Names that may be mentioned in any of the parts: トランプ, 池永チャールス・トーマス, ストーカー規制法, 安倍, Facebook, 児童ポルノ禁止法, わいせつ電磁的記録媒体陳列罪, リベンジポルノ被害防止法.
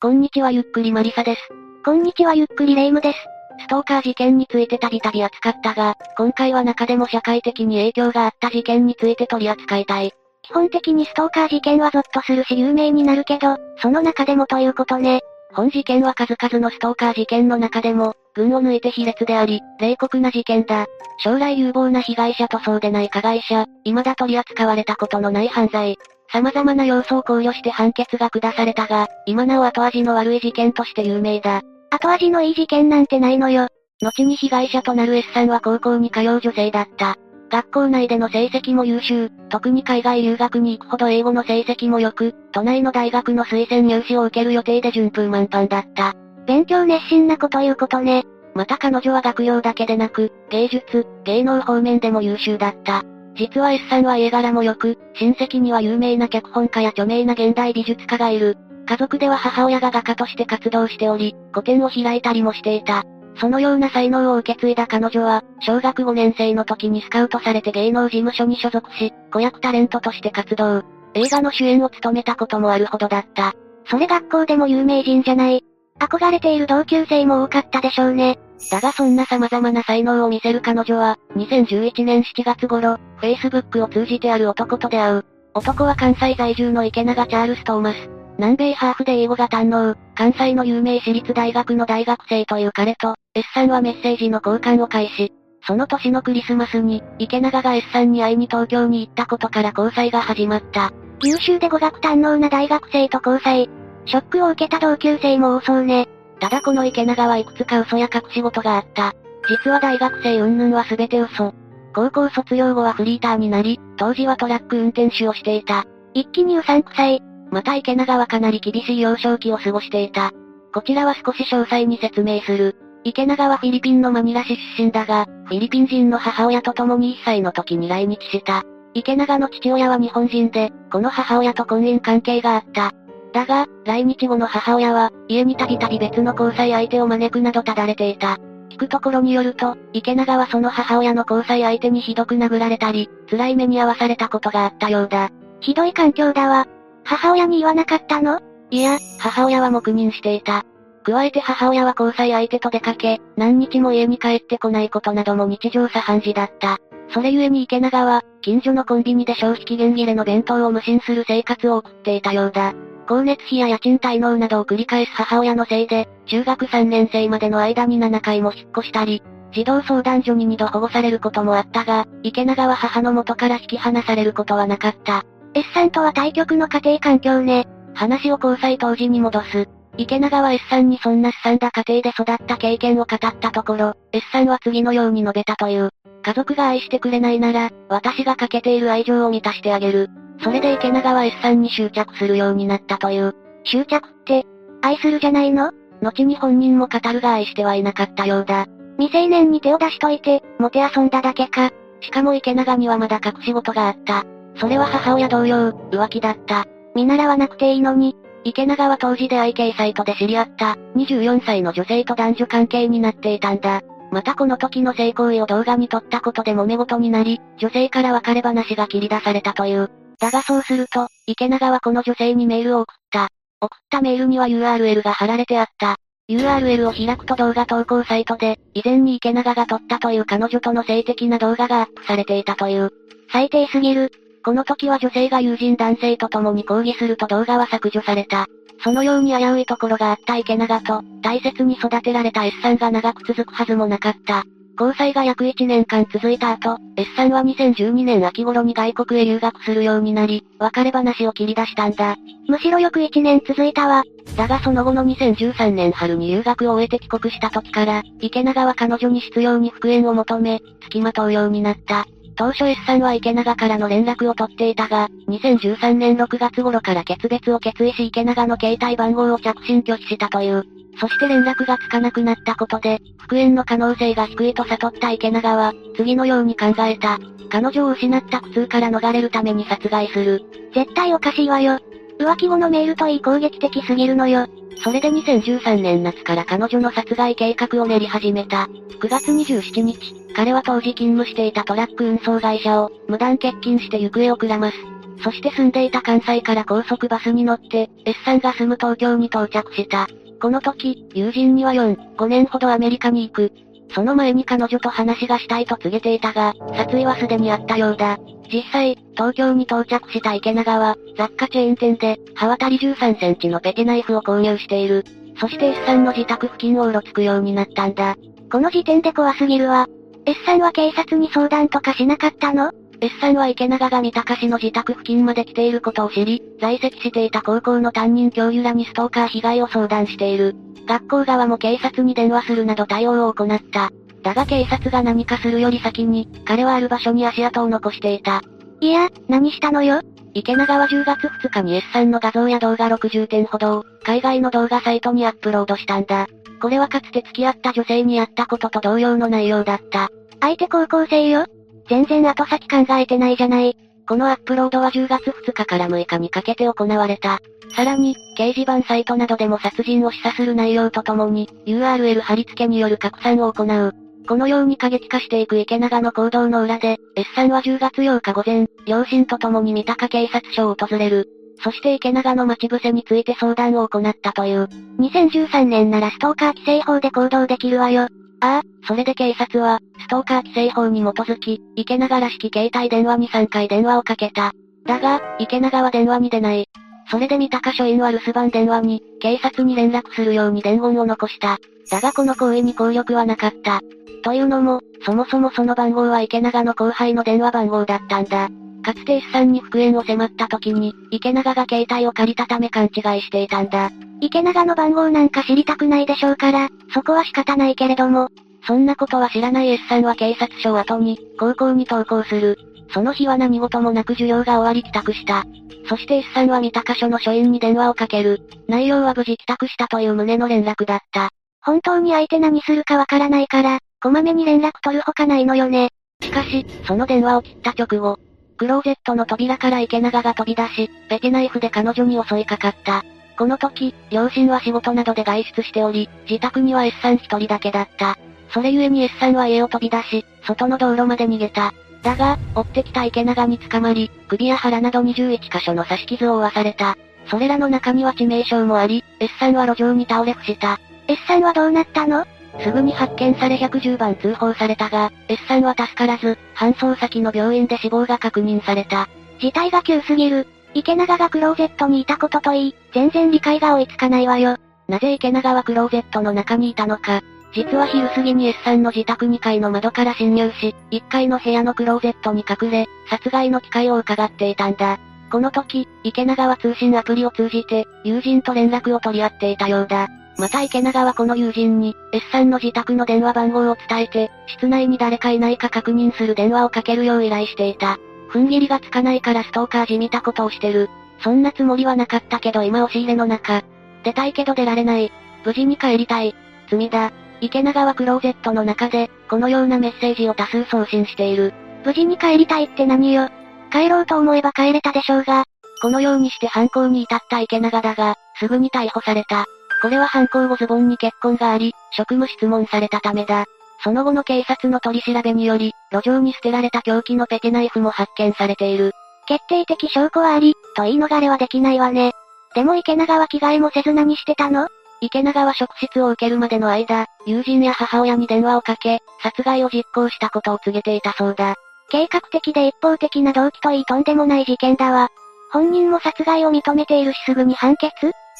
こんにちはゆっくりマリサです。こんにちはゆっくりレイムです。ストーカー事件についてたびたび扱ったが、今回は中でも社会的に影響があった事件について取り扱いたい。基本的にストーカー事件はゾッとするし有名になるけど、その中でもということね。本事件は数々のストーカー事件の中でも、群を抜いて卑劣であり、冷酷な事件だ。将来有望な被害者とそうでない加害者、未だ取り扱われたことのない犯罪。様々な要素を考慮して判決が下されたが、今なお後味の悪い事件として有名だ。後味のいい事件なんてないのよ。後に被害者となる S さんは高校に通う女性だった。学校内での成績も優秀、特に海外留学に行くほど英語の成績も良く、都内の大学の推薦入試を受ける予定で順風満帆だった。勉強熱心な子ということね。また彼女は学業だけでなく、芸術、芸能方面でも優秀だった。実は S さんは家柄も良く、親戚には有名な脚本家や著名な現代美術家がいる。家族では母親が画家として活動しており、個展を開いたりもしていた。そのような才能を受け継いだ彼女は、小学5年生の時にスカウトされて芸能事務所に所属し、子役タレントとして活動。映画の主演を務めたこともあるほどだった。それ学校でも有名人じゃない。憧れている同級生も多かったでしょうね。だがそんな様々な才能を見せる彼女は、2011年7月頃、Facebook を通じてある男と出会う。男は関西在住の池永チャールス・トーマス。南米ハーフで英語が堪能、関西の有名私立大学の大学生という彼と、S さんはメッセージの交換を開始。その年のクリスマスに、池永が S さんに会いに東京に行ったことから交際が始まった。優秀で語学堪能な大学生と交際。ショックを受けた同級生も多そうね。ただこの池永はいくつか嘘や隠し事があった。実は大学生云々は全て嘘。高校卒業後はフリーターになり、当時はトラック運転手をしていた。一気にうさんくさい。また池永はかなり厳しい幼少期を過ごしていた。こちらは少し詳細に説明する。池永はフィリピンのマニラ市出身だが、フィリピン人の母親と共に1歳の時に来日した。池永の父親は日本人で、この母親と婚姻関係があった。だが、来日後の母親は、家にたびたび別の交際相手を招くなどただれていた。聞くところによると、池永はその母親の交際相手にひどく殴られたり、辛い目に遭わされたことがあったようだ。ひどい環境だわ。母親に言わなかったの？いや、母親は黙認していた。加えて母親は交際相手と出かけ、何日も家に帰ってこないことなども日常茶飯事だった。それゆえに池永は、近所のコンビニで消費期限切れの弁当を無心する生活を送っていたようだ。光熱費や家賃滞納などを繰り返す母親のせいで、中学3年生までの間に7回も引っ越したり、児童相談所に2度保護されることもあったが、池永は母の元から引き離されることはなかった。S さんとは対極の家庭環境ね。話を交際当時に戻す。池永は S さんにそんなすさんだ家庭で育った経験を語ったところ、S さんは次のように述べたという。家族が愛してくれないなら、私が欠けている愛情を満たしてあげる。それで池永は S さんに執着するようになったという。執着って、愛するじゃないの？後に本人も語るが愛してはいなかったようだ。未成年に手を出しといて、もて遊んだだけか。しかも池永にはまだ隠し事があった。それは母親同様、浮気だった。見習わなくていいのに。池永は当時出会い系サイトで知り合った、24歳の女性と男女関係になっていたんだ。またこの時の性行為を動画に撮ったことで揉め事になり、女性から別れ話が切り出されたという。だがそうすると、池永はこの女性にメールを送った。送ったメールには URL が貼られてあった。URL を開くと動画投稿サイトで、以前に池永が撮ったという彼女との性的な動画がアップされていたという。最低すぎる。この時は女性が友人男性と共に抗議すると動画は削除された。そのように危ういところがあった池永と、大切に育てられた S さんが長く続くはずもなかった。交際が約1年間続いた後、S さんは2012年秋頃に外国へ留学するようになり、別れ話を切り出したんだ。むしろよく1年続いたわ。だがその後の2013年春に留学を終えて帰国した時から、池永は彼女に執拗に復縁を求め、付きまとうようになった。当初 S さんは池永からの連絡を取っていたが、2013年6月頃から決別を決意し池永の携帯番号を着信拒否したという。そして連絡がつかなくなったことで、復縁の可能性が低いと悟った池永は、次のように考えた。彼女を失った苦痛から逃れるために殺害する。絶対おかしいわよ。浮気後のメールといい攻撃的すぎるのよ。それで2013年夏から彼女の殺害計画を練り始めた。9月27日、彼は当時勤務していたトラック運送会社を無断欠勤して行方をくらます。そして住んでいた関西から高速バスに乗って、S さんが住む東京に到着した。この時、友人には4、5年ほどアメリカに行く。その前に彼女と話がしたいと告げていたが、殺意はすでにあったようだ。実際、東京に到着した池永は、雑貨チェーン店で、刃渡り13センチのペティナイフを購入している。そして S さんの自宅付近をうろつくようになったんだ。この時点で怖すぎるわ。S さんは警察に相談とかしなかったの？S さんは池永が三鷹市の自宅付近まで来ていることを知り、在籍していた高校の担任教諭らにストーカー被害を相談している。学校側も警察に電話するなど対応を行った。だが警察が何かするより先に、彼はある場所に足跡を残していた。いや、何したのよ？池永は10月2日に S さんの画像や動画60点ほどを、海外の動画サイトにアップロードしたんだ。これはかつて付き合った女性にやったことと同様の内容だった。相手高校生よ？全然後先考えてないじゃない。このアップロードは10月2日から6日にかけて行われた。さらに、掲示板サイトなどでも殺人を示唆する内容とともに、URL 貼り付けによる拡散を行う。このように過激化していく池永の行動の裏で、S さんは10月8日午前、両親と共に三鷹警察署を訪れる。そして池永の待ち伏せについて相談を行ったという。2013年ならストーカー規制法で行動できるわよ。ああ、それで警察は、ストーカー規制法に基づき、池永らしき携帯電話に3回電話をかけた。だが、池永は電話に出ない。それで三鷹署員は留守番電話に、警察に連絡するように伝言を残した。だがこの行為に効力はなかった。というのも、そもそもその番号は池永の後輩の電話番号だったんだ。かつて S さんに復縁を迫った時に、池永が携帯を借りたため勘違いしていたんだ。池永の番号なんか知りたくないでしょうから、そこは仕方ないけれども、そんなことは知らない S さんは警察署を後に、高校に登校する。その日は何事もなく授業が終わり帰宅した。そして S さんは三鷹署の署員に電話をかける。内容は無事帰宅したという旨の連絡だった。本当に相手何するかわからないから、こまめに連絡取るほかないのよね。しかし、その電話を切った直後、クローゼットの扉から池永が飛び出し、ペティナイフで彼女に襲いかかった。この時、両親は仕事などで外出しており、自宅には S さん一人だけだった。それゆえに S さんは家を飛び出し、外の道路まで逃げた。だが、追ってきた池永に捕まり、首や腹など21箇所の刺し傷を負わされた。それらの中には致命傷もあり、S さんは路上に倒れ伏した。S さんはどうなったの？すぐに発見され110番通報されたが、S さんは助からず、搬送先の病院で死亡が確認された。事態が急すぎる。池永がクローゼットにいたことといい、全然理解が追いつかないわよ。なぜ池永はクローゼットの中にいたのか。実は昼過ぎに S さんの自宅2階の窓から侵入し、1階の部屋のクローゼットに隠れ、殺害の機会を伺っていたんだ。この時、池永は通信アプリを通じて、友人と連絡を取り合っていたようだ。また池永はこの友人に、S さんの自宅の電話番号を伝えて、室内に誰かいないか確認する電話をかけるよう依頼していた。踏ん切りがつかないからストーカーじみたことをしてる。そんなつもりはなかったけど今押し入れの中。出たいけど出られない。無事に帰りたい。罪だ。池永はクローゼットの中で、このようなメッセージを多数送信している。無事に帰りたいって何よ。帰ろうと思えば帰れたでしょうが。このようにして犯行に至った池永だが、すぐに逮捕された。これは犯行後ズボンに血痕があり、職務質問されたためだ。その後の警察の取り調べにより、路上に捨てられた凶器のペティナイフも発見されている。決定的証拠はあり、と言い逃れはできないわね。でも池永は着替えもせず何してたの？池永は職質を受けるまでの間、友人や母親に電話をかけ、殺害を実行したことを告げていたそうだ。計画的で一方的な動機といいとんでもない事件だわ。本人も殺害を認めているしすぐに判決？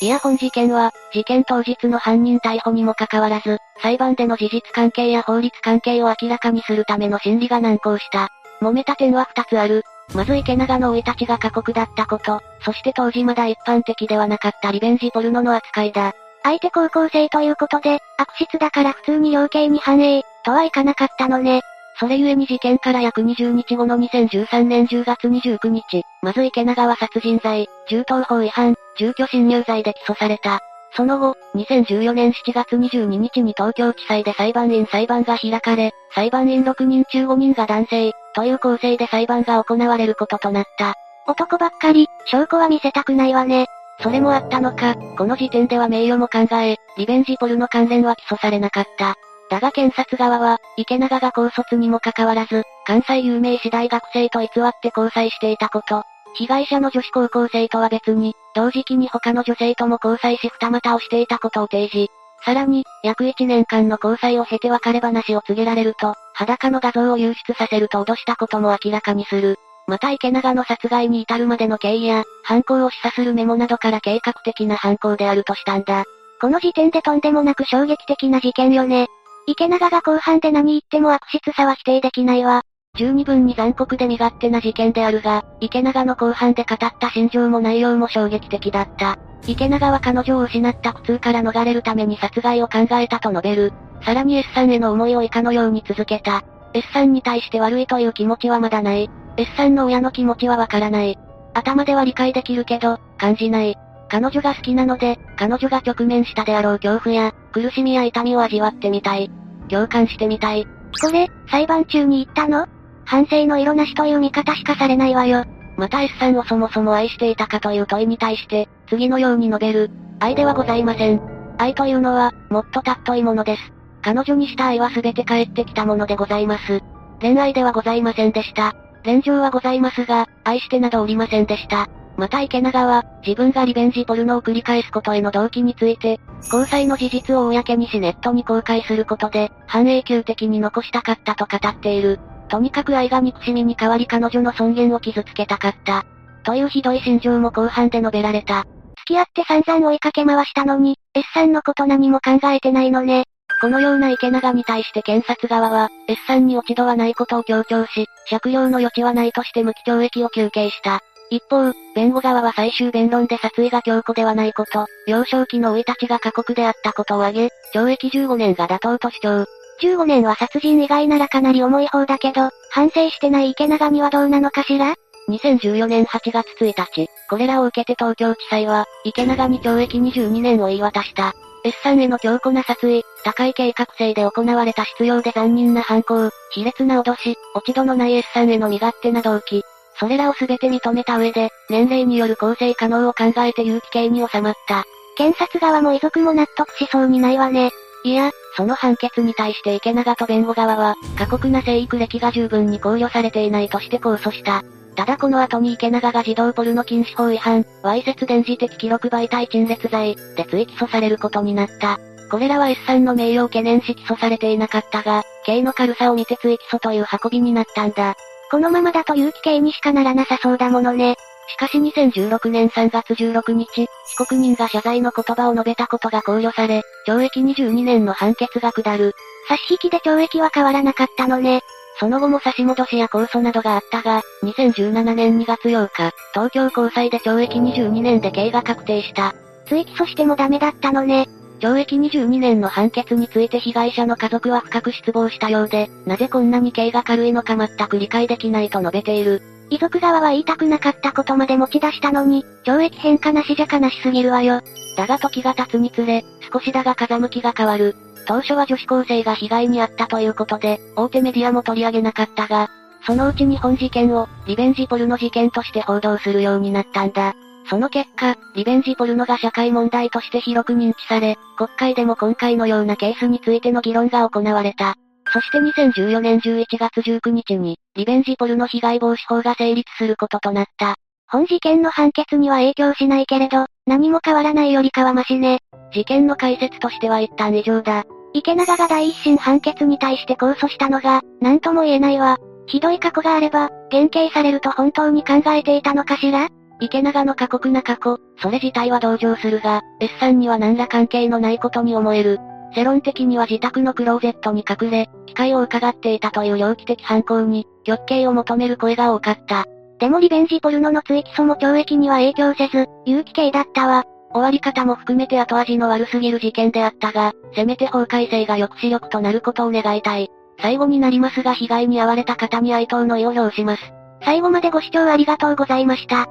いや本事件は、事件当日の犯人逮捕にもかかわらず、裁判での事実関係や法律関係を明らかにするための審理が難航した。揉めた点は2つある。まず池永の生い立ちが過酷だったこと、そして当時まだ一般的ではなかったリベンジポルノの扱いだ。相手高校生ということで、悪質だから普通に量刑に反映、とはいかなかったのね。それゆえに事件から約20日後の2013年10月29日、まず池永は殺人罪、銃刀法違反、住居侵入罪で起訴された。その後、2014年7月22日に東京地裁で裁判員裁判が開かれ、裁判員6人中5人が男性、という構成で裁判が行われることとなった。男ばっかり、証拠は見せたくないわね。それもあったのか、この時点では名誉も考え、リベンジポルノ関連は起訴されなかった。だが検察側は、池永が高卒にもかかわらず、関西有名私大学生と偽って交際していたこと、被害者の女子高校生とは別に、同時期に他の女性とも交際し二股をしていたことを提示。さらに、約1年間の交際を経て別れ話を告げられると、裸の画像を流出させると脅したことも明らかにする。また池永の殺害に至るまでの経緯や、犯行を示唆するメモなどから計画的な犯行であるとしたんだ。この時点でとんでもなく衝撃的な事件よね。池永が後半で何言っても悪質さは否定できないわ。十二分に残酷で身勝手な事件であるが、池永の後半で語った心情も内容も衝撃的だった。池永は彼女を失った苦痛から逃れるために殺害を考えたと述べる。さらに S さんへの思いを以下のように続けた。S さんに対して悪いという気持ちはまだない。S さんの親の気持ちはわからない。頭では理解できるけど、感じない。彼女が好きなので、彼女が直面したであろう恐怖や、苦しみや痛みを味わってみたい。共感してみたい。これ、裁判中に言ったの？反省の色なしという見方しかされないわよ。また S さんをそもそも愛していたかという問いに対して、次のように述べる。愛ではございません。愛というのは、もっと尊いものです。彼女にした愛は全て返ってきたものでございます。恋愛ではございませんでした。恋情はございますが、愛してなどおりませんでした。また池永は、自分がリベンジポルノを繰り返すことへの動機について、交際の事実を公にしネットに公開することで、半永久的に残したかったと語っている。とにかく愛が憎しみに変わり彼女の尊厳を傷つけたかった。というひどい心情も後半で述べられた。付き合って散々追いかけ回したのに、S さんのこと何も考えてないのね。このような池永に対して検察側は、S さんに落ち度はないことを強調し、酌量の余地はないとして無期懲役を求刑した。一方、弁護側は最終弁論で殺意が強固ではないこと、幼少期の生い立ちが過酷であったことを挙げ、懲役15年が妥当と主張。15年は殺人以外ならかなり重い方だけど、反省してない池永にはどうなのかしら？ 2014 年8月1日、これらを受けて東京地裁は、池永に懲役22年を言い渡した。S さんへの強固な殺意、高い計画性で行われた執拗で残忍な犯行、卑劣な脅し、落ち度のない S さんへの身勝手な動機。それらを全て認めた上で、年齢による構成可能を考えて有期刑に収まった。検察側も遺族も納得しそうにないわね。いや、その判決に対して池永と弁護側は、過酷な生育歴が十分に考慮されていないとして控訴した。ただこの後に池永が児童ポルノ禁止法違反、わいせつ電磁的記録媒体陳列罪、で追起訴されることになった。これらは S さんの名誉を懸念し起訴されていなかったが、刑の軽さを見て追起訴という運びになったんだ。このままだと有期刑にしかならなさそうだものね。しかし2016年3月16日、被告人が謝罪の言葉を述べたことが考慮され、懲役22年の判決が下る。差し引きで懲役は変わらなかったのね。その後も差し戻しや控訴などがあったが、2017年2月8日、東京高裁で懲役22年で刑が確定した。追起訴してもダメだったのね。懲役22年の判決について被害者の家族は深く失望したようで、なぜこんなに刑が軽いのか全く理解できないと述べている。遺族側は言いたくなかったことまで持ち出したのに、懲役変化なしじゃ悲しすぎるわよ。だが時が経つにつれ、少しだが風向きが変わる。当初は女子高生が被害に遭ったということで、大手メディアも取り上げなかったが、そのうち日本事件を、リベンジポルノ事件として報道するようになったんだ。その結果、リベンジポルノが社会問題として広く認知され、国会でも今回のようなケースについての議論が行われた。そして2014年11月19日に、リベンジポルノ被害防止法が成立することとなった。本事件の判決には影響しないけれど、何も変わらないよりかはマシね。事件の解説としては一旦以上だ。池永が第一審判決に対して控訴したのが、なんとも言えないわ。ひどい過去があれば、減刑されると本当に考えていたのかしら？池永の過酷な過去、それ自体は同情するが、S さんには何ら関係のないことに思える。世論的には自宅のクローゼットに隠れ、機会を伺っていたという猟奇的犯行に、極刑を求める声が多かった。でもリベンジポルノの追起訴も懲役には影響せず、有期刑だったわ。終わり方も含めて後味の悪すぎる事件であったが、せめて法改正が抑止力となることを願いたい。最後になりますが被害に遭われた方に哀悼の意を表します。最後までご視聴ありがとうございました。